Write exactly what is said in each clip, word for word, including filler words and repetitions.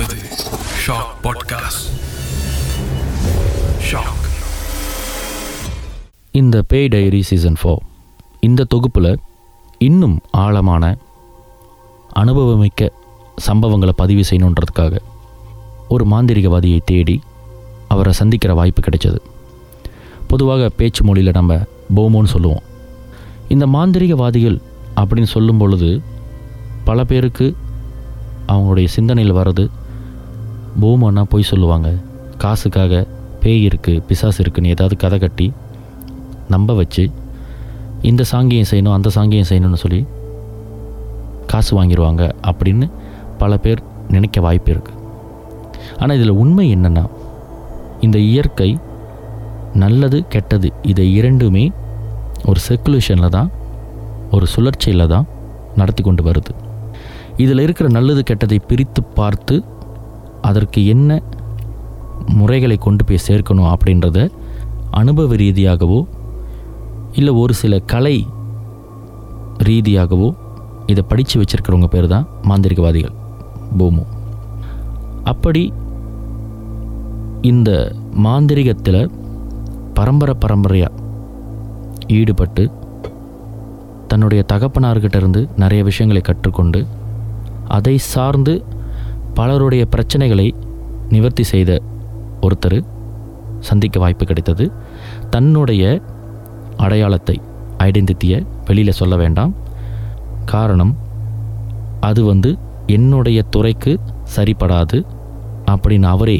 கேட்பது shock podcast. Shock இந்த பேய் டைரி சீசன் ஃபோர். இந்த தொகுப்பில் இன்னும் ஆழமான அனுபவமிக்க சம்பவங்களை பதிவு செய்யணுன்றதுக்காக ஒரு மாந்திரிகவாதியை தேடி அவரை சந்திக்கிற வாய்ப்பு கிடைச்சது. பொதுவாக பேச்சு மொழியில் நம்ம போமோன்னு சொல்லுவோம். இந்த மாந்திரிகவாதிகள் அப்படின்னு சொல்லும் பொழுது பல பேருக்கு அவங்களுடைய சிந்தனையில் வர்றது போமோன்னா போய் சொல்லுவாங்க, காசுக்காக பேய் இருக்குது பிசாசு இருக்குன்னு ஏதாவது கதை கட்டி நம்ப வச்சு இந்த சாங்கியம் செய்யணும் அந்த சாங்கியம் செய்யணும்னு சொல்லி காசு வாங்கிடுவாங்க அப்படின்னு பல பேர் நினைக்க வாய்ப்பு இருக்குது. ஆனால் இதில் உண்மை என்னென்னா, இந்த இயற்கை நல்லது கெட்டது இதை இரண்டுமே ஒரு சர்க்குலேஷனில் தான், ஒரு சுழற்சியில் தான் நடத்தி கொண்டு வருது. இதில் இருக்கிற நல்லது கெட்டதை பிரித்து பார்த்து அதற்கு என்ன முறைகளை கொண்டு போய் சேர்க்கணும் அப்படின்றத அனுபவ ரீதியாகவோ இல்லை ஒரு சில கலை ரீதியாகவோ இதை படித்து வச்சுருக்கிறவங்க பேர் தான் மாந்திரிகவாதிகள், போமோ. அப்படி இந்த மாந்திரிகத்தில் பரம்பரை பரம்பரையாக ஈடுபட்டு தன்னுடைய தகப்பனார்கிட்டேருந்து நிறைய விஷயங்களை கற்றுக்கொண்டு அதை சார்ந்து பலருடைய பிரச்சனைகளை நிவர்த்தி செய்த ஒருத்தர் சந்திக்க வாய்ப்பு கிடைத்தது. தன்னுடைய அடையாளத்தை, ஐடென்டிட்டியை வெளியில் சொல்ல வேண்டாம், காரணம் அது வந்து என்னுடைய துறைக்கு சரிபடாது அப்படின்னு அவரே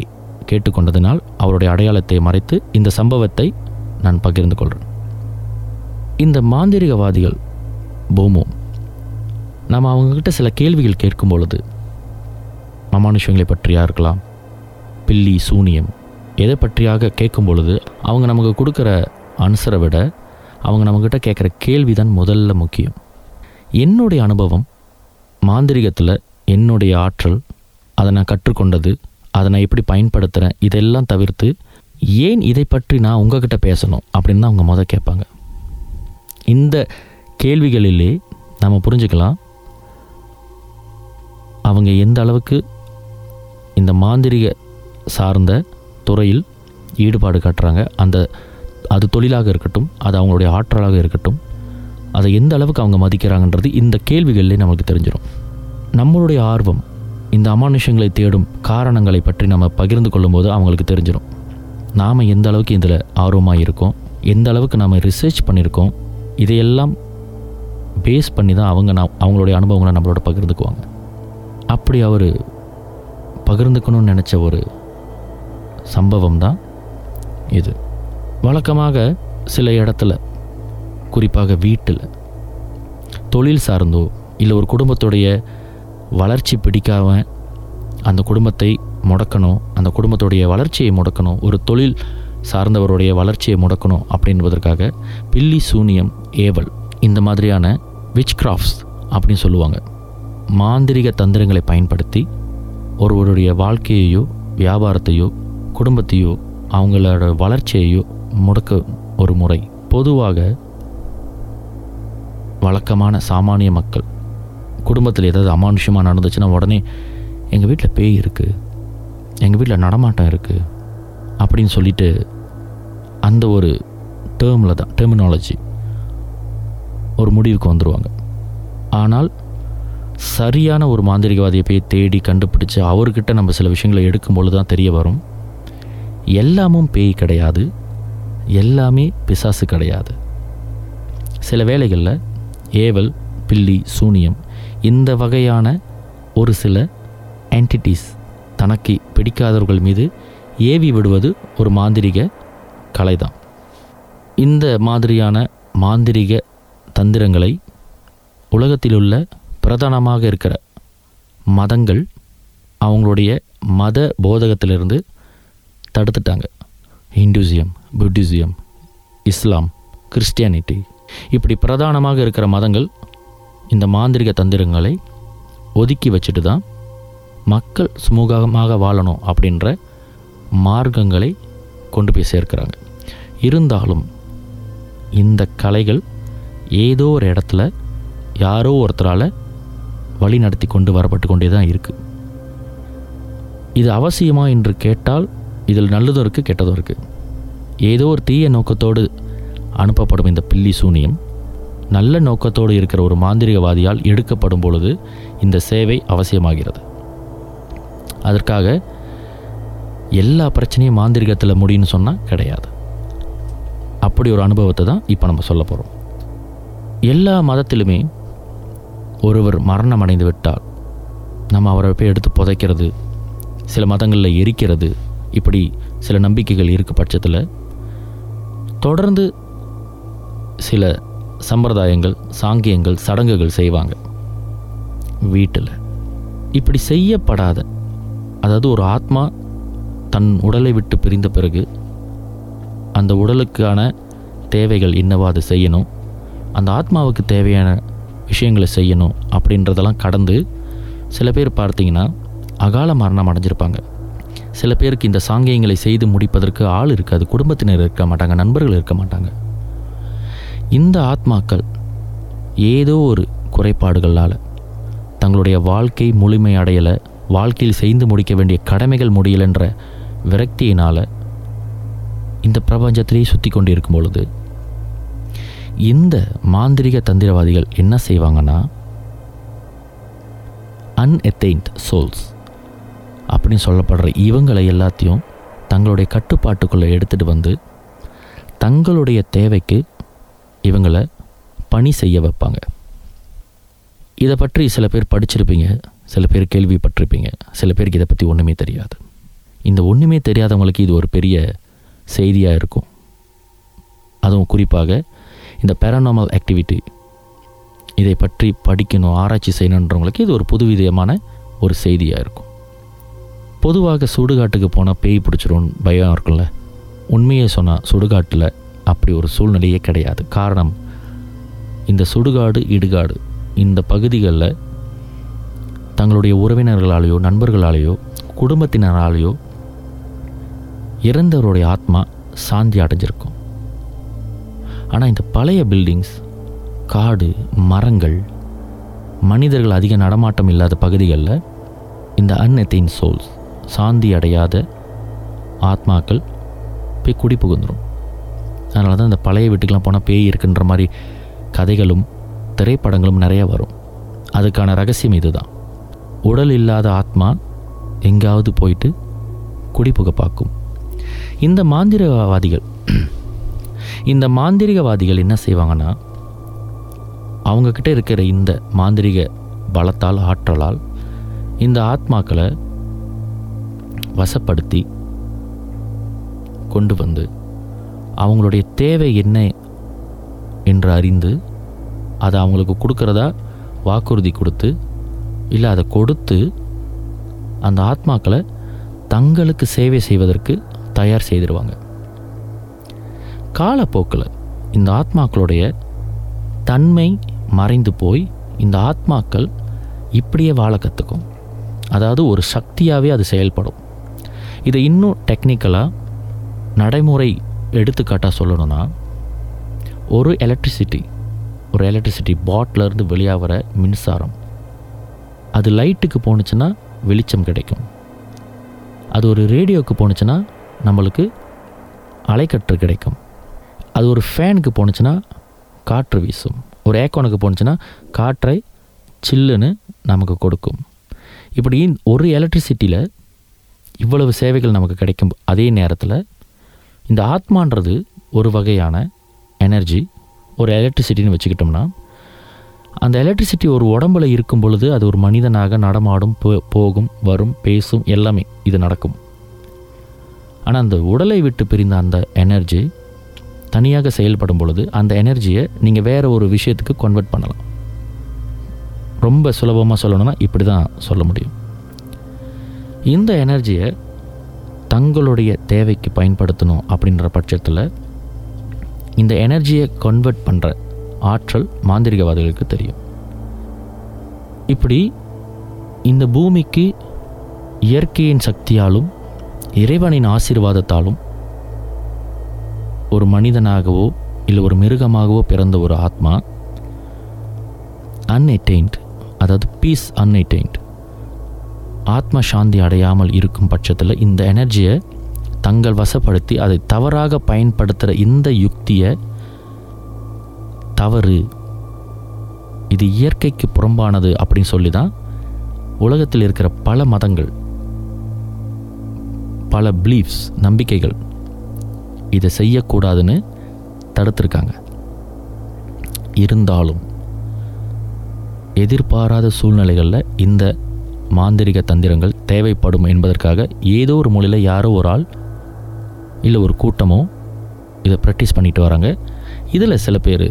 கேட்டுக்கொண்டதினால் அவருடைய அடையாளத்தை மறைத்து இந்த சம்பவத்தை நான் பகிர்ந்து கொள்கிறேன். இந்த மாந்திரிகவாதிகள் போமோ, நம்ம அவங்கக்கிட்ட சில கேள்விகள் கேட்கும் பொழுது மமானுஷங்களை பற்றியாக இருக்கலாம், பில்லி சூனியம் எதை பற்றியாக கேட்கும் பொழுது அவங்க நமக்கு கொடுக்குற ஆன்சரை விட அவங்க நம்மக்கிட்ட கேட்குற கேள்வி தான் முதல்ல முக்கியம். என்னுடைய அனுபவம் மாந்திரிகத்தில், என்னுடைய ஆற்றல், அதை நான் கற்றுக்கொண்டது, அதை நான் எப்படி பயன்படுத்துகிறேன், இதெல்லாம் தவிர்த்து ஏன் இதை பற்றி நான் உங்கள்கிட்ட பேசணும் அப்படின்னு தான் அவங்க முதல் கேட்பாங்க. இந்த கேள்விகளிலே நம்ம புரிஞ்சுக்கலாம் அவங்க எந்த அளவுக்கு இந்த மாந்திரிக சார்ந்த துறையில் ஈடுபாடு காட்டுறாங்க. அந்த அது தொழிலாக இருக்கட்டும், அது அவங்களுடைய ஆற்றலாக இருக்கட்டும், அதை எந்த அளவுக்கு அவங்க மதிக்கிறாங்கன்றது இந்த கேள்விகளிலே நமக்கு தெரிஞ்சிடும். நம்மளுடைய ஆர்வம் இந்த அமானுஷங்களை தேடும் காரணங்களை பற்றி நம்ம பகிர்ந்து கொள்ளும்போது அவங்களுக்கு தெரிஞ்சிடும் நாம் எந்த அளவுக்கு இதில் ஆர்வமாக இருக்கோம், எந்த அளவுக்கு நாம் ரிசர்ச் பண்ணியிருக்கோம். இதையெல்லாம் பேஸ் பண்ணி தான் அவங்க நான் அவங்களுடைய அனுபவங்களை நம்மளோட பகிர்ந்துக்குவாங்க. அப்படி அவர் பகிர்ந்துக்கணும்னு நினச்ச ஒரு சம்பவம் தான் இது. வழக்கமாக சில இடத்துல, குறிப்பாக வீட்டில் தொழில் சார்ந்தோ இல்லை ஒரு குடும்பத்துடைய வளர்ச்சி பிடிக்காமல் அந்த குடும்பத்தை முடக்கணும், அந்த குடும்பத்துடைய வளர்ச்சியை முடக்கணும், ஒரு தொழில் சார்ந்தவருடைய வளர்ச்சியை முடக்கணும் அப்படின்பதற்காக பில்லி சூனியம் ஏவல் இந்த மாதிரியான விச் கிராஃப்ட்ஸ் அப்படின்னு சொல்லுவாங்க மாந்திரிக தந்திரங்களை பயன்படுத்தி ஒருவருடைய வாழ்க்கையையோ வியாபாரத்தையோ குடும்பத்தையோ அவங்களோட வளர்ச்சியையோ முடக்க ஒரு முறை. பொதுவாக வழக்கமான சாமானிய மக்கள் குடும்பத்தில் ஏதாவது அமானுஷமாக நடந்துச்சுன்னா உடனே எங்கள் வீட்டில் பேய் இருக்குது, எங்கள் வீட்டில் நடமாட்டம் இருக்குது அப்படின்னு சொல்லிட்டு அந்த ஒரு டேர்மில் தான், டெர்மினாலஜி ஒரு முடிவுக்கு வந்துடுவாங்க. ஆனால் சரியான ஒரு மாந்திரிகவாதியை போய் தேடி கண்டுபிடிச்சி அவர்கிட்ட நம்ம சில விஷயங்களை எடுக்கும்பொழுது தான் தெரிய வரும், எல்லாமும் பேய் கிடையாது, எல்லாமே பிசாசு கிடையாது. சில வேளைகளில் ஏவல், பில்லி சூனியம் இந்த வகையான ஒரு சில என்டிட்டிஸ் தனக்கு பிடிக்காதவர்கள் மீது ஏவி விடுவது ஒரு மாந்திரிக கலை தான். இந்த மாதிரியான மாந்திரிக தந்திரங்களை உலகத்திலுள்ள பிரதானமாக இருக்கிற மதங்கள் அவங்களுடைய மத போதகத்திலிருந்து தடுத்துட்டாங்க. ஹிந்துசியம், புத்திசியம், இஸ்லாம், கிறிஸ்டியானிட்டி இப்படி பிரதானமாக இருக்கிற மதங்கள் இந்த மாந்திரிக தந்திரங்களை ஒதுக்கி வச்சுட்டு தான் மக்கள் சுமூகமாக வாழணும் அப்படின்ற மார்க்கங்களை கொண்டு போய் சேர்க்கிறாங்க. இருந்தாலும் இந்த கலைகள் ஏதோ ஒரு இடத்துல யாரோ ஒருத்தரால் வழி நடத்தி கொண்டு வரப்பட்டு கொண்டே தான் இருக்குது. இது அவசியமா என்று கேட்டால் இதில் நல்லதும் இருக்குது, கெட்டதும் இருக்குது. ஏதோ ஒரு தீய நோக்கத்தோடு அனுப்பப்படும் இந்த பில்லி சூனியம் நல்ல நோக்கத்தோடு இருக்கிற ஒரு மாந்திரிகவாதியால் எடுக்கப்படும் பொழுது இந்த சேவை அவசியமாகிறது. அதற்காக எல்லா பிரச்சனையும் மாந்திரிகத்தில் முடியும்னு சொன்னால் கிடையாது. அப்படி ஒரு அனுபவத்தை தான் இப்போ நம்ம சொல்ல போகிறோம். எல்லா மதத்திலுமே ஒருவர் மரணம் அடைந்து விட்டால் நம்ம அவரை போய் எடுத்து புதைக்கிறது, சில மதங்களில் எரிக்கிறது, இப்படி சில நம்பிக்கைகள் இருக்க பட்சத்தில் தொடர்ந்து சில சம்பிரதாயங்கள், சாங்கியங்கள், சடங்குகள் செய்வாங்க வீட்டில். இப்படி செய்யப்படாத, அதாவது ஒரு ஆத்மா தன் உடலை விட்டு பிரிந்த பிறகு அந்த உடலுக்கான தேவைகள் என்னவோ அதை செய்யணும், அந்த ஆத்மாவுக்கு தேவையான விஷயங்களை செய்யணும் அப்படின்றதெல்லாம் கடந்து சில பேர் பார்த்திங்கன்னா அகால மரணம் அடைஞ்சிருப்பாங்க. சில பேருக்கு இந்த சாங்கியங்களை செய்து முடிப்பதற்கு ஆள் இருக்காது, குடும்பத்தினர் இருக்க மாட்டாங்க, நண்பர்கள் இருக்க மாட்டாங்க. இந்த ஆத்மாக்கள் ஏதோ ஒரு குறைபாடுகளால் தங்களுடைய வாழ்க்கை முழுமை அடையலை, வாழ்க்கையில் செய்து முடிக்க வேண்டிய கடமைகள் முடியலைன்ற விரக்தியினால் இந்த பிரபஞ்சத்திலேயே சுற்றி கொண்டு இருக்கும் பொழுது இந்த மாந்திரிக தந்திரவாதிகள் என்ன செய்வாங்கன்னா, அன்அத்தைன்ட் சோல்ஸ் அப்படின்னு சொல்லப்படுற இவங்களை எல்லாத்தையும் தங்களுடைய கட்டுப்பாட்டுக்குள்ளே எடுத்துகிட்டு வந்து தங்களுடைய தேவைக்கு இவங்களை பணி செய்ய வைப்பாங்க. இதை பற்றி சில பேர் படிச்சிருப்பீங்க, சில பேர் கேள்விப்பட்டிருப்பீங்க, சில பேருக்கு இதை பற்றி ஒன்றுமே தெரியாது. இந்த ஒன்றுமே தெரியாதவங்களுக்கு இது ஒரு பெரிய செய்தியாக இருக்கும். அதுவும் குறிப்பாக இந்த பேரானாமல் ஆக்டிவிட்டி, இதை பற்றி படிக்கணும், ஆராய்ச்சி செய்யணுன்றவங்களுக்கு இது ஒரு புதுவிதமான ஒரு செய்தியாக இருக்கும். பொதுவாக சுடுகாட்டுக்கு போனால் பேய் பிடிச்சிரும் பயம் இருக்கும்ல, உண்மையை சொன்னால் சுடுகாட்டில் அப்படி ஒரு சூழ்நிலையே கிடையாது. காரணம், இந்த சுடுகாடு, இடுகாடு இந்த பகுதிகளில் தங்களுடைய உறவினர்களாலேயோ, நண்பர்களாலேயோ, குடும்பத்தினராலேயோ இறந்தவருடைய ஆத்மா சாந்தி அடைஞ்சிருக்கும். ஆனால் இந்த பழைய பில்டிங்ஸ், காடு, மரங்கள், மனிதர்கள் அதிக நடமாட்டம் இல்லாத பகுதிகளில் இந்த அன்எத்தைன் சோல்ஸ், சாந்தி அடையாத ஆத்மாக்கள் போய் குடி புகுந்துடும். அதனால தான் இந்த பழைய வீட்டுக்கெலாம் போனால் பேய் இருக்குன்ற மாதிரி கதைகளும் திரைப்படங்களும் நிறையா வரும். அதுக்கான ரகசியம் இது தான். உடல் இல்லாத ஆத்மா எங்காவது போயிட்டு குடிபுக பார்க்கும். இந்த மாந்திரிகவாதிகள் இந்த மாந்திரிகவாதிகள் என்ன செய்வாங்கன்னா, அவங்கக்கிட்ட இருக்கிற இந்த மாந்திரிக பலத்தால், ஆற்றலால் இந்த ஆத்மாக்களை வசப்படுத்தி கொண்டு வந்து அவங்களுடைய தேவை என்ன என்று அறிந்து அதை அவங்களுக்கு கொடுக்குறதா வாக்குறுதி கொடுத்து, இல்லை அதை கொடுத்து அந்த ஆத்மாக்களை தங்களுக்கு சேவை செய்வதற்கு தயார் செய்திருவாங்க. காலப்போக்கில் இந்த ஆத்மாக்களுடைய தன்மை மறைந்து போய் இந்த ஆத்மாக்கள் இப்படியே வாழ கற்றுக்கும். அதாவது ஒரு சக்தியாகவே அது செயல்படும். இதை இன்னும் டெக்னிக்கலாக, நடைமுறை எடுத்துக்காட்டாக சொல்லணும்னா, ஒரு எலக்ட்ரிசிட்டி ஒரு எலக்ட்ரிசிட்டி பாட்டிலேருந்து வெளியாகிற மின்சாரம், அது லைட்டுக்கு போணுச்சுன்னா வெளிச்சம் கிடைக்கும், அது ஒரு ரேடியோவுக்கு போணுச்சுன்னா நம்மளுக்கு அலைக்கற்று கிடைக்கும், அது ஒரு ஃபேனுக்கு போணுச்சுன்னா காற்று வீசும், ஒரு ஏக்கோனுக்கு போணுச்சுன்னா காற்றை சில்லுன்னு நமக்கு கொடுக்கும். இப்படி ஒரு எலக்ட்ரிசிட்டியில் இவ்வளவு சேவைகள் நமக்கு கிடைக்கும். அதே நேரத்தில் இந்த ஆத்மான்றது ஒரு வகையான எனர்ஜி, ஒரு எலக்ட்ரிசிட்டின்னு வச்சுக்கிட்டோம்னா, அந்த எலக்ட்ரிசிட்டி ஒரு உடம்பில் இருக்கும் பொழுது அது ஒரு மனிதனாக நடமாடும், போகும், வரும், பேசும், எல்லாமே இது நடக்கும். ஆனால் அந்த உடலை விட்டு பிரிந்த அந்த எனர்ஜி தனியாக செயல்படும் பொழுது அந்த எனர்ஜியை நீங்கள் வேறு ஒரு விஷயத்துக்கு கன்வெர்ட் பண்ணலாம். ரொம்ப சுலபமாக சொல்லணும்னா இப்படி தான் சொல்ல முடியும். இந்த எனர்ஜியை தங்களுடைய தேவைக்கு பயன்படுத்தணும் அப்படின்ற பட்சத்தில் இந்த எனர்ஜியை கன்வெர்ட் பண்ணுற ஆற்றல் மாந்திரிகவாதிகளுக்கு தெரியும். இப்படி இந்த பூமிக்கு இயற்கையின் சக்தியாலும் இறைவனின் ஆசீர்வாதத்தாலும் ஒரு மனிதனாகவோ இல்லை ஒரு மிருகமாகவோ பிறந்த ஒரு ஆத்மா அன்அட்டைன்ட், அதாவது பீஸ் அன்அட்டைன்ட் ஆத்ம சாந்தி அடையாமல் இருக்கும் பட்சத்தில் இந்த எனர்ஜியை தங்கள் வசப்படுத்தி அதை தவறாக பயன்படுத்துகிற இந்த யுக்தியை தவறு, இது இயற்கைக்கு புறம்பானது அப்படின்னு சொல்லி தான் உலகத்தில் இருக்கிற பல மதங்கள், பல பிலீஃப்ஸ், நம்பிக்கைகள் இதை செய்யக்கூடாதுன்னு தடுத்திருக்காங்க. இருந்தாலும் எதிர்பாராத சூழ்நிலைகளில் இந்த மாந்திரிக தந்திரங்கள் தேவைப்படும் என்பதற்காக ஏதோ ஒரு மூலையில் யாரோ ஒரு ஆள் இல்லை ஒரு கூட்டமோ இதை ப்ராக்டிஸ் பண்ணிட்டு வராங்க. இதில் சில பேர்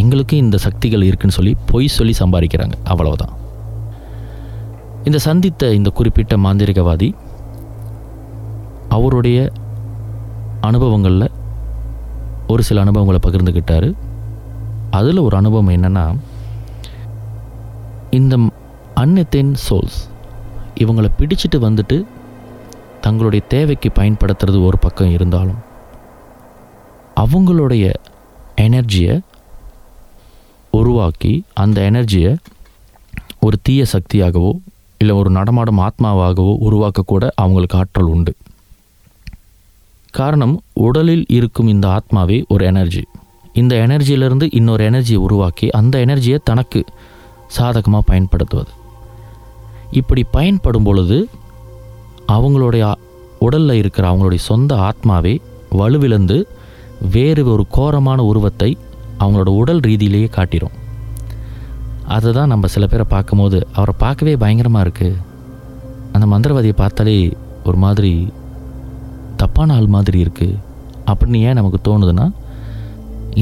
எங்களுக்கு இந்த சக்திகள் இருக்குன்னு சொல்லி பொய் சொல்லி சம்பாதிக்கிறாங்க, அவ்வளவுதான். இந்த சந்தித்த இந்த குறிப்பிட்ட மாந்திரிகவாதி அவருடைய அனுபவங்களில் ஒரு சில அனுபவங்களை பகிர்ந்துக்கிட்டார். அதில் ஒரு அனுபவம் என்னென்னா, இந்த அன்னத்தின் சோல்ஸ் இவங்களை பிடிச்சிட்டு வந்துட்டு தங்களுடைய தேவைக்கு பயன்படுத்துறது ஒரு பக்கம் இருந்தாலும், அவங்களுடைய எனர்ஜியை உருவாக்கி அந்த எனர்ஜியை ஒரு தீய சக்தியாகவோ இல்லை ஒரு நடமாடும் ஆத்மாவாகவோ உருவாக்கக்கூட அவங்களுக்கு ஆற்றல் உண்டு. காரணம், உடலில் இருக்கும் இந்த ஆத்மாவே ஒரு எனர்ஜி. இந்த எனர்ஜியிலிருந்து இன்னொரு எனர்ஜியை உருவாக்கி அந்த எனர்ஜியை தனக்கு சாதகமாக பயன்படுத்துவது. இப்படி பயன்படும் பொழுது அவங்களுடைய உடலில் இருக்கிற அவங்களுடைய சொந்த ஆத்மாவே வலுவிழந்து வேறு ஒரு கோரமான உருவத்தை அவங்களோட உடல் ரீதியிலேயே காட்டிடும். அதுதான் நம்ம சில பேரை பார்க்கும்போது அவரை பார்க்கவே பயங்கரமாக இருக்குது, அந்த மந்திரவாதியை பார்த்தாலே ஒரு மாதிரி தப்பான ஆள் மாதிரி இருக்குது அப்படின்னு ஏன் நமக்கு தோணுதுன்னா,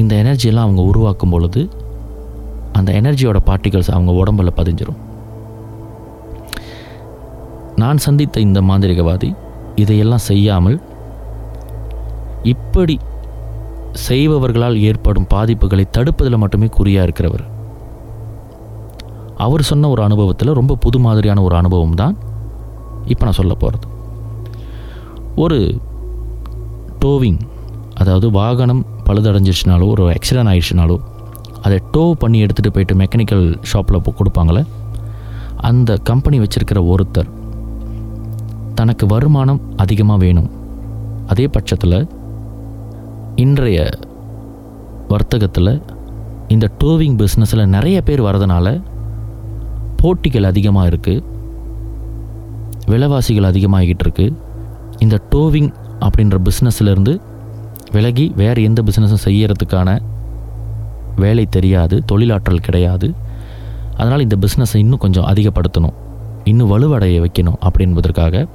இந்த எனர்ஜியெல்லாம் அவங்க உருவாக்கும் பொழுது அந்த எனர்ஜியோட பார்ட்டிகல்ஸ் அவங்க உடம்பில் பதிஞ்சிடும். நான் சந்தித்த இந்த மாந்திரிகவாதி இதையெல்லாம் செய்யாமல் இப்படி செய்பவர்களால் ஏற்படும் பாதிப்புகளை தடுப்பதில் மட்டுமே குறியாக இருக்கிறவர். அவர் சொன்ன ஒரு அனுபவத்தில் ரொம்ப புது மாதிரியான ஒரு அனுபவம் தான் இப்போ நான் சொல்ல போகிறது. ஒரு டோவிங், அதாவது வாகனம் பழுதடைஞ்சிருச்சுனாலோ ஒரு ஆக்சிடென்ட் ஆயிடுச்சுனாலோ அதை டோ பண்ணி எடுத்துகிட்டு போயிட்டு மெக்கானிக்கல் ஷாப்பில் கொடுப்பாங்களே, அந்த கம்பெனி வச்சுருக்கிற ஒருத்தர் தனக்கு வருமானம் அதிகமாக வேணும். அதே பட்சத்தில் இன்றைய வர்த்தகத்தில் இந்த டோவிங் பிஸ்னஸில் நிறைய பேர் வரதுனால போட்டிகள் அதிகமாக இருக்குது, விலைவாசிகள் அதிகமாகிக்கிட்டு இருக்குது. இந்த டோவிங் அப்படின்ற பிஸ்னஸ்லேருந்து விலகி வேறு எந்த பிஸ்னஸும் செய்யறதுக்கான வேலை தெரியாது, தொழிலாற்றல் கிடையாது. அதனால் இந்த பிஸ்னஸை இன்னும் கொஞ்சம் அதிகப்படுத்தணும், இன்னும் வலுவடைய வைக்கணும் அப்படின்பதற்காக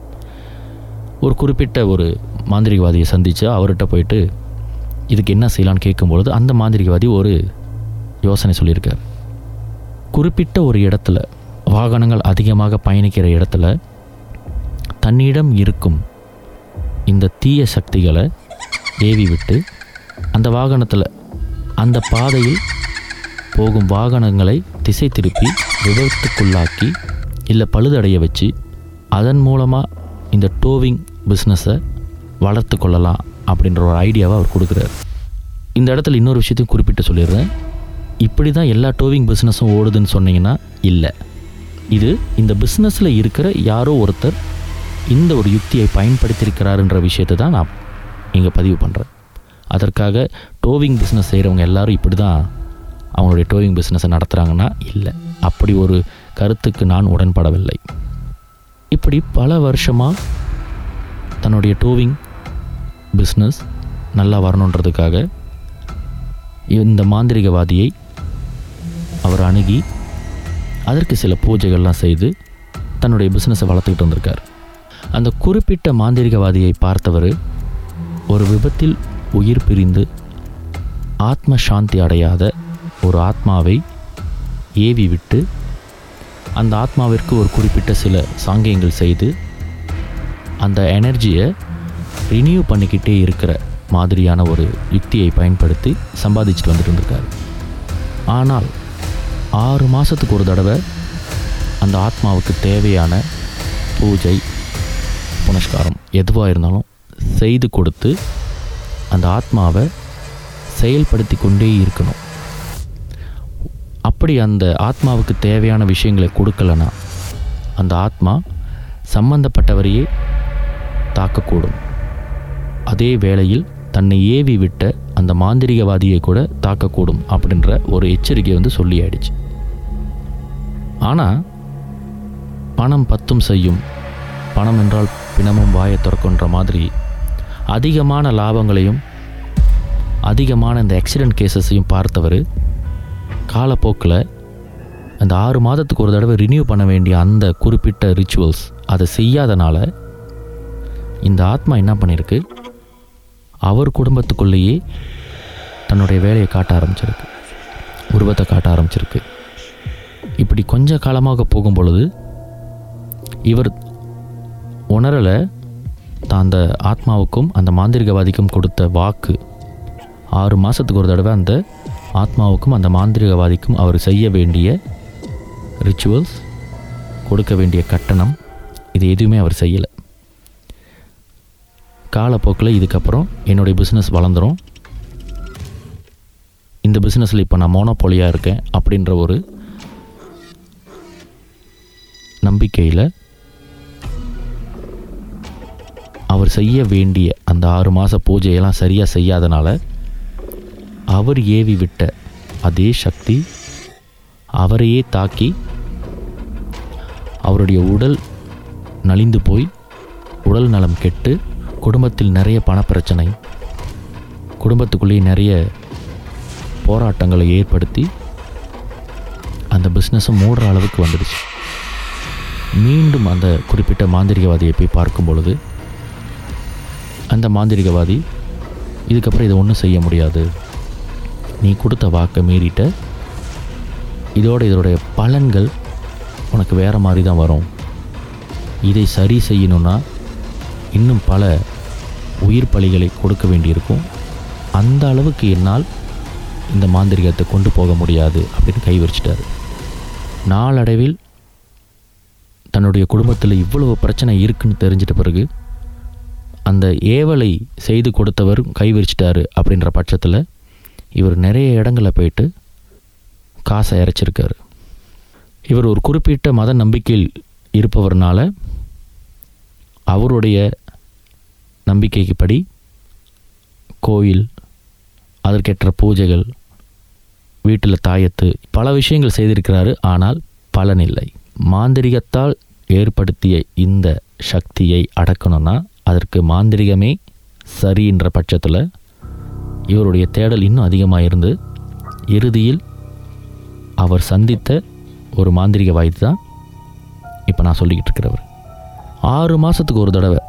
ஒரு குறிப்பிட்ட ஒரு மாந்திரிகவாதியை சந்தித்து அவர்கிட்ட போயிட்டு இதுக்கு என்ன செய்யலான்னு கேட்கும்பொழுது அந்த மாந்திரிகவாதி ஒரு யோசனை சொல்லியிருக்கார். குறிப்பிட்ட ஒரு இடத்துல, வாகனங்கள் அதிகமாக பயணிக்கிற இடத்துல தன்னிடம் இருக்கும் இந்த தீய சக்திகளை ஏவி விட்டு அந்த வாகனத்தில் அந்த பாதையில் போகும் வாகனங்களை திசை திருப்பி விபத்துக்குள்ளாக்கி இல்லை பழுதடைய வச்சு அதன் மூலமாக இந்த டோவிங் பிஸ்னஸை வளர்த்து கொள்ளலாம் அப்படின்ற ஒரு ஐடியாவை அவர் கொடுக்குறாரு. இந்த இடத்துல இன்னொரு விஷயத்தையும் குறிப்பிட்டு சொல்லிடுறேன். இப்படி தான் எல்லா டோவிங் பிஸ்னஸும் ஓடுதுன்னு சொன்னீங்கன்னா இல்லை, இது இந்த பிஸ்னஸில் இருக்கிற யாரோ ஒருத்தர் இந்த ஒரு யுக்தியை பயன்படுத்தியிருக்கிறாருன்ற விஷயத்தை தான் நான் இங்கே பதிவு பண்ணுறேன். அதற்காக டோவிங் பிஸ்னஸ் செய்கிறவங்க எல்லாரும் இப்படி தான் அவங்களுடைய டோவிங் பிஸ்னஸை நடத்துகிறாங்கன்னா இல்லை, அப்படி ஒரு கருத்துக்கு நான் உடன்படவில்லை. இப்படி பல வருஷமாக தன்னுடைய டோவிங் பிஸ்னஸ் நல்லா வரணுன்றதுக்காக இந்த மாந்திரிகவாதியை அவர் அணுகி அதற்கு சில பூஜைகள்லாம் செய்து தன்னுடைய பிஸ்னஸை வளர்த்துக்கிட்டு வந்திருக்கார். அந்த குறிப்பிட்ட மாந்திரிகவாதியை பார்த்தவர் ஒரு விபத்தில் உயிர் பிரிந்து ஆத்ம சாந்தி அடையாத ஒரு ஆத்மாவை ஏவி விட்டு அந்த ஆத்மாவிற்கு ஒரு குறிப்பிட்ட சில சாங்கியங்கள் செய்து அந்த எனர்ஜியை ரினியூ பண்ணிக்கிட்டே இருக்கிற மாதிரியான ஒரு யுக்தியை பயன்படுத்தி சம்பாதிச்சுட்டு வந்துட்டு இருந்திருக்காரு. ஆனால் ஆறு மாதத்துக்கு ஒரு தடவை அந்த ஆத்மாவுக்கு தேவையான பூஜை புனஸ்காரம் எதுவாக இருந்தாலும் செய்து கொடுத்து அந்த ஆத்மாவை செயல்படுத்தி கொண்டே இருக்கணும். அப்படி அந்த ஆத்மாவுக்கு தேவையான விஷயங்களை கொடுக்கலனா அந்த ஆத்மா சம்பந்தப்பட்டவரையே தாக்கக்கூடும். அதே வேளையில் தன்னை ஏவி விட்ட அந்த மாந்திரிகவாதியை கூட தாக்கக்கூடும் அப்படின்ற ஒரு எச்சரிக்கை வந்து சொல்லி ஆயிடுச்சு. ஆனால் பணம் பத்தும் செய்யும், பணம் என்றால் பிணமும் வாயை திறக்குன்ற மாதிரி அதிகமான லாபங்களையும் அதிகமான இந்த ஆக்சிடெண்ட் கேஸஸையும் பார்த்தவர் காலப்போக்கில் அந்த ஆறு மாதத்துக்கு ஒரு தடவை ரினியூ பண்ண வேண்டிய அந்த குறிப்பிட்ட ரிச்சுவல்ஸ் அதை செய்யாதனால இந்த ஆத்மா என்ன பண்ணியிருக்கு, அவர் குடும்பத்துக்குள்ளேயே தன்னுடைய வேலையை காட்ட ஆரம்பிச்சிருக்கு, உருவத்தை காட்ட ஆரம்பிச்சிருக்கு. இப்படி கொஞ்ச காலமாக போகும் பொழுது இவர் உணரலை தான் அந்த ஆத்மாவுக்கும் அந்த மாந்திரிகவாதிக்கும் கொடுத்த வாக்கு. ஆறு மாதத்துக்கு ஒரு தடவை அந்த ஆத்மாவுக்கும் அந்த மாந்திரிகவாதிக்கும் அவர் செய்ய வேண்டிய ரிச்சுவல்ஸ், கொடுக்க வேண்டிய கட்டணம், இது எதுவுமே அவர் செய்யலை. காலப்போக்கில் இதுக்கப்புறம் என்னுடைய பிஸ்னஸ் வளர்ந்துடும், இந்த பிஸ்னஸில் இப்போ நான் மோனோபோலியாக இருக்கேன் அப்படின்ற ஒரு நம்பிக்கையில் அவர் செய்ய வேண்டிய அந்த ஆறு மாத பூஜையெல்லாம் சரியாக செய்யாதனால அவர் ஏவி விட்ட அதே சக்தி அவரையே தாக்கி அவருடைய உடல் நலிந்து போய் உடல் நலம் கெட்டு குடும்பத்தில் நிறைய பணப்பிரச்சனை, குடும்பத்துக்குள்ளேயே நிறைய போராட்டங்களை ஏற்படுத்தி அந்த பிஸ்னஸும் மூடுற அளவுக்கு வந்துடுச்சு. மீண்டும் அந்த குறிப்பிட்ட மாந்திரிகவாதியை போய் பார்க்கும் பொழுது அந்த மாந்திரிகவாதி இதுக்கப்புறம் இதை ஒன்றும் செய்ய முடியாது, நீ கொடுத்த வாக்கை மீறிட்ட, இதோட இதோடைய பலன்கள் உனக்கு வேறு மாதிரி தான் வரும், இதை சரி செய்யணுன்னா இன்னும் பல உயிர் பலிகளை கொடுக்க வேண்டியிருக்கும், அந்த அளவுக்கு என்னால் இந்த மாந்திரிகத்தை கொண்டு போக முடியாது அப்படின்னு கைவிரிச்சிட்டார். நாளடைவில் தன்னுடைய குடும்பத்தில் இவ்வளவு பிரச்சனை இருக்குன்னு தெரிஞ்சிட்ட பிறகு அந்த ஏவலை செய்து கொடுத்தவர் கைவிரிச்சிட்டாரு அப்படின்ற பட்சத்தில் இவர் நிறைய இடங்களில் போயிட்டு காசை இறைச்சிருக்காரு. இவர் ஒரு குறிப்பிட்ட மத நம்பிக்கையில் இருப்பவர்னால அவருடைய நம்பிக்கைக்கு படி கோயில், அதற்கேற்ற பூஜைகள், வீட்டில் தாயத்து, பல விஷயங்கள் செய்திருக்கிறாரு. ஆனால் பலன் இல்லை. மாந்திரிகத்தால் ஏற்படுத்திய இந்த சக்தியை அடக்கணும்னா அதற்கு மாந்திரிகமே சரின்ற பட்சத்தில் இவருடைய தேடல் இன்னும் அதிகமாக இருந்து இறுதியில் அவர் சந்தித்த ஒரு மாந்திரிக வாய்ப்பு தான் இப்போ நான் சொல்லிக்கிட்டு இருக்கிறவர். ஆறு மாதத்துக்கு ஒரு தடவை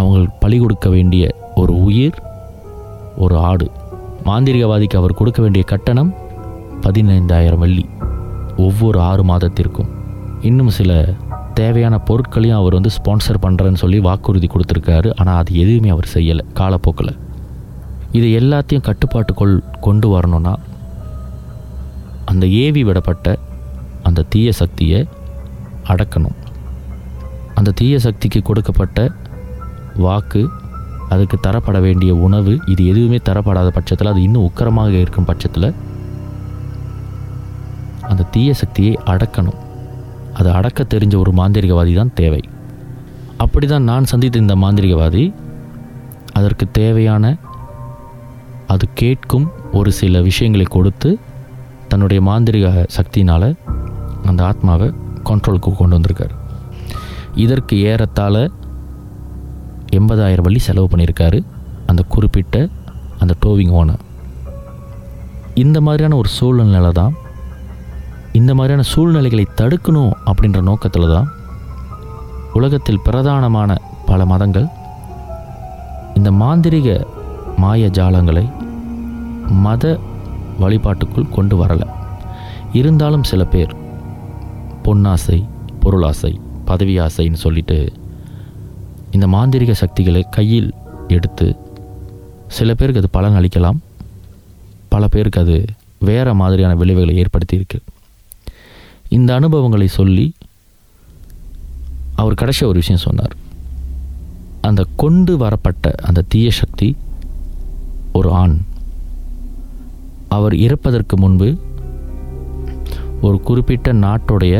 அவங்க பலி கொடுக்க வேண்டிய ஒரு உயிர், ஒரு ஆடு. மாந்திரிகவாதிக்கு அவர் கொடுக்க வேண்டிய கட்டணம் பதினைந்தாயிரம் வெள்ளி ஒவ்வொரு ஆறு மாதத்திற்கும். இன்னும் சில தேவையான பொருட்களையும் அவர் வந்து ஸ்பான்சர் பண்ணுறேன்னு சொல்லி வாக்குறுதி கொடுத்துருக்காரு. ஆனால் அது எதுவுமே அவர் செய்யலை காலப்போக்கில். இது எல்லாத்தையும் கட்டுப்பாட்டுக்குள் கொண்டு வரணும்னா அந்த ஏவி விடப்பட்ட அந்த தீய சக்தியை அடக்கணும். அந்த தீய சக்திக்கு கொடுக்கப்பட்ட வாக்கு, அதுக்கு தரப்பட வேண்டிய உணவு, இது எதுவுமே தரப்படாத பட்சத்தில், அது இன்னும் உக்கிரமாக இருக்கும் பட்சத்தில் அந்த தீய சக்தியை அடக்கணும். அதை அடக்க தெரிஞ்ச ஒரு மாந்திரிகவாதி தான் தேவை. அப்படி தான் நான் சந்தித்த இந்த மாந்திரிகவாதி அதற்கு தேவையான, அது கேட்கும் ஒரு சில விஷயங்களை கொடுத்து தன்னுடைய மாந்திரிக சக்தினால் அந்த ஆத்மாவை கண்ட்ரோலுக்கு கொண்டு வந்திருக்கார். இதற்கு ஏறத்தாழ எண்பதாயிரம் வள்ளி செலவு பண்ணியிருக்காரு அந்த குறிப்பிட்ட அந்த டோவிங் ஓனர். இந்த மாதிரியான ஒரு சூழ்நிலை தான், இந்த மாதிரியான சூழ்நிலைகளை தடுக்கணும் அப்படின்ற நோக்கத்தில் தான் உலகத்தில் பிரதானமான பல மதங்கள் இந்த மாந்திரிக மாய ஜாலங்களை மத வழிபாட்டுக்குள் கொண்டு வரலை. இருந்தாலும் சில பேர் பொன்னாசை, பொருளாசை, பதவி ஆசைன்னு சொல்லிட்டு இந்த மாந்திரிக சக்திகளை கையில் எடுத்து சில பேருக்கு அது பலன் அளிக்கலாம், பல பேருக்கு அது வேறு மாதிரியான விளைவுகளை ஏற்படுத்தியிருக்கு. இந்த அனுபவங்களை சொல்லி அவர் கடைசி ஒரு விஷயம் சொன்னார். அந்த கொண்டு வரப்பட்ட அந்த தீய சக்தி ஒரு ஆண். அவர் இறப்பதற்கு முன்பு ஒரு குறிப்பிட்ட நாட்டுடைய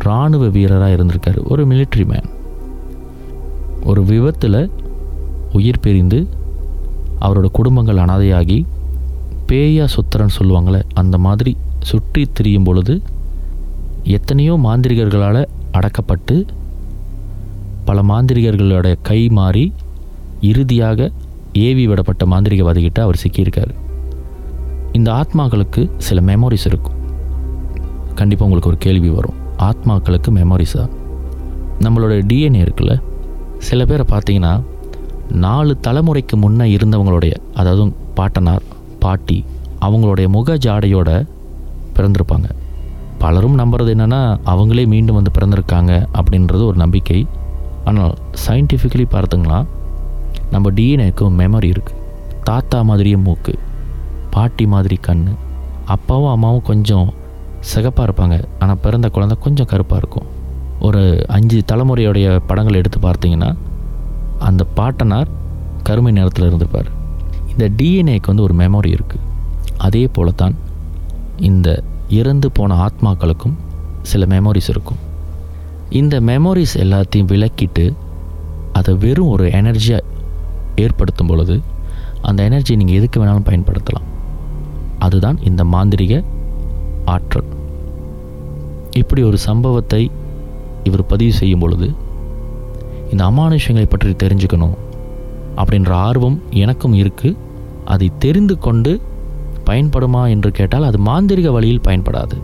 இராணுவ வீரராக இருந்திருக்கார், ஒரு மிலிட்ரி மேன். ஒரு விபத்தில் உயிர் பிரிந்து அவரோட குடும்பங்கள் அனாதையாகி பேயா சுத்திரன்னு சொல்லுவாங்களே அந்த மாதிரி சுற்றி திரியும் பொழுது எத்தனையோ மாந்திரிகர்களால் அடக்கப்பட்டு பல மாந்திரிகர்களோட கை மாறி இறுதியாக ஏவி விடப்பட்ட மாந்திரிகவாதிகிட்ட அவர் சிக்கியிருக்கார். இந்த ஆத்மாக்களுக்கு சில மெமோரிஸ் இருக்கும். கண்டிப்பாக உங்களுக்கு ஒரு கேள்வி வரும், ஆத்மாக்களுக்கு மெமோரிஸா? நம்மளோட டிஎன்ஏ இருக்குல்ல, சில பேரை பார்த்தீங்கன்னா நாலு தலைமுறைக்கு முன்னே இருந்தவங்களுடைய, அதாவது பாட்டனார் பாட்டி அவங்களுடைய முக ஜாடையோட பிறந்திருப்பாங்க. பலரும் நம்புறது என்னென்னா அவங்களே மீண்டும் வந்து பிறந்திருக்காங்க அப்படின்றது ஒரு நம்பிக்கை. ஆனால் சயின்டிஃபிக்கலி பார்த்துங்களா, நம்ம டிஎன்ஏக்கு மெமரி இருக்குது. தாத்தா மாதிரியே மூக்கு, பாட்டி மாதிரி கண், அப்பாவும் அம்மாவும் கொஞ்சம் சிகப்பாக இருப்பாங்க, ஆனால் பிறந்த குழந்தை கொஞ்சம் கருப்பாக இருக்கும். ஒரு அஞ்சு தலைமுறையுடைய படங்கள் எடுத்து பார்த்திங்கன்னா அந்த பாட்டனார் கருமை நிறத்தில் இருந்திருப்பார். இந்த டிஎன்ஏக்கு வந்து ஒரு மெமரி இருக்குது. அதே போல தான் இந்த இறந்து போன ஆத்மாக்களுக்கும் சில மெமோரிஸ் இருக்கும். இந்த மெமோரிஸ் எல்லாத்தையும் விளக்கிட்டு அதை வெறும் ஒரு எனர்ஜியாக ஏற்படுத்தும் பொழுது அந்த எனர்ஜி நீங்கள் எதுக்கு வேணாலும் பயன்படுத்தலாம். அதுதான் இந்த மாந்திரிக ஆற்றல். இப்படி ஒரு சம்பவத்தை இவர் பதிவு செய்யும் பொழுது இந்த அமானுஷங்களை பற்றி தெரிஞ்சுக்கணும் அப்படின்ற ஆர்வம் எனக்கும் இருக்குது. அதை தெரிந்து கொண்டு பயன்படுமா என்று கேட்டால் அது மாந்திரிக வழியில் பயன்படாது.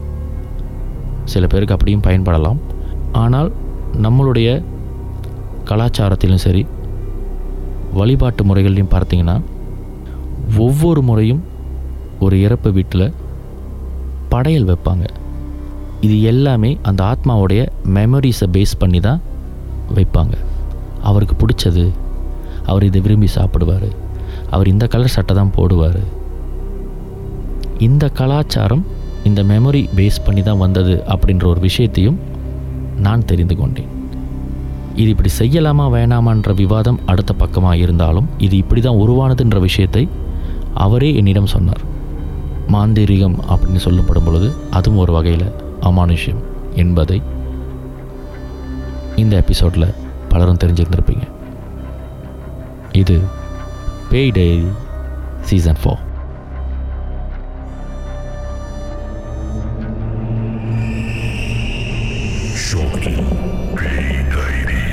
சில பேருக்கு அப்படியும் பயன்படலாம். ஆனால் நம்மளுடைய கலாச்சாரத்திலும் சரி வழிபாட்டு முறைகள்லையும் பார்த்திங்கன்னா ஒவ்வொரு முறையும் ஒரு இறப்பு வீட்டில் படையல் வைப்பாங்க. இது எல்லாமே அந்த ஆத்மாவுடைய மெமரிஸை பேஸ் பண்ணி தான் வைப்பாங்க. அவருக்கு பிடிச்சது, அவர் இதை விரும்பி சாப்பிடுவார், அவர் இந்த கலர் சட்டை தான் போடுவார். இந்த கலாச்சாரம் இந்த மெமரி பேஸ் பண்ணி தான் வந்தது அப்படின்ற ஒரு விஷயத்தையும் நான் தெரிந்து கொண்டேன். இது இப்படி செய்யலாமா வேணாமான்ற விவாதம் அடுத்த பக்கமாக இருந்தாலும் இது இப்படி தான் உருவானதுன்ற விஷயத்தை அவரே என்னிடம் சொன்னார். மாந்திரீகம் அப்படின்னு சொல்லப்படும் பொழுது அதுவும் ஒரு வகையில் அமானுஷ்யம் என்பதை இந்த எபிசோடில் பலரும் தெரிஞ்சிருந்திருப்பீங்க. இது Pei diary season four. Shortly, Pei Diary.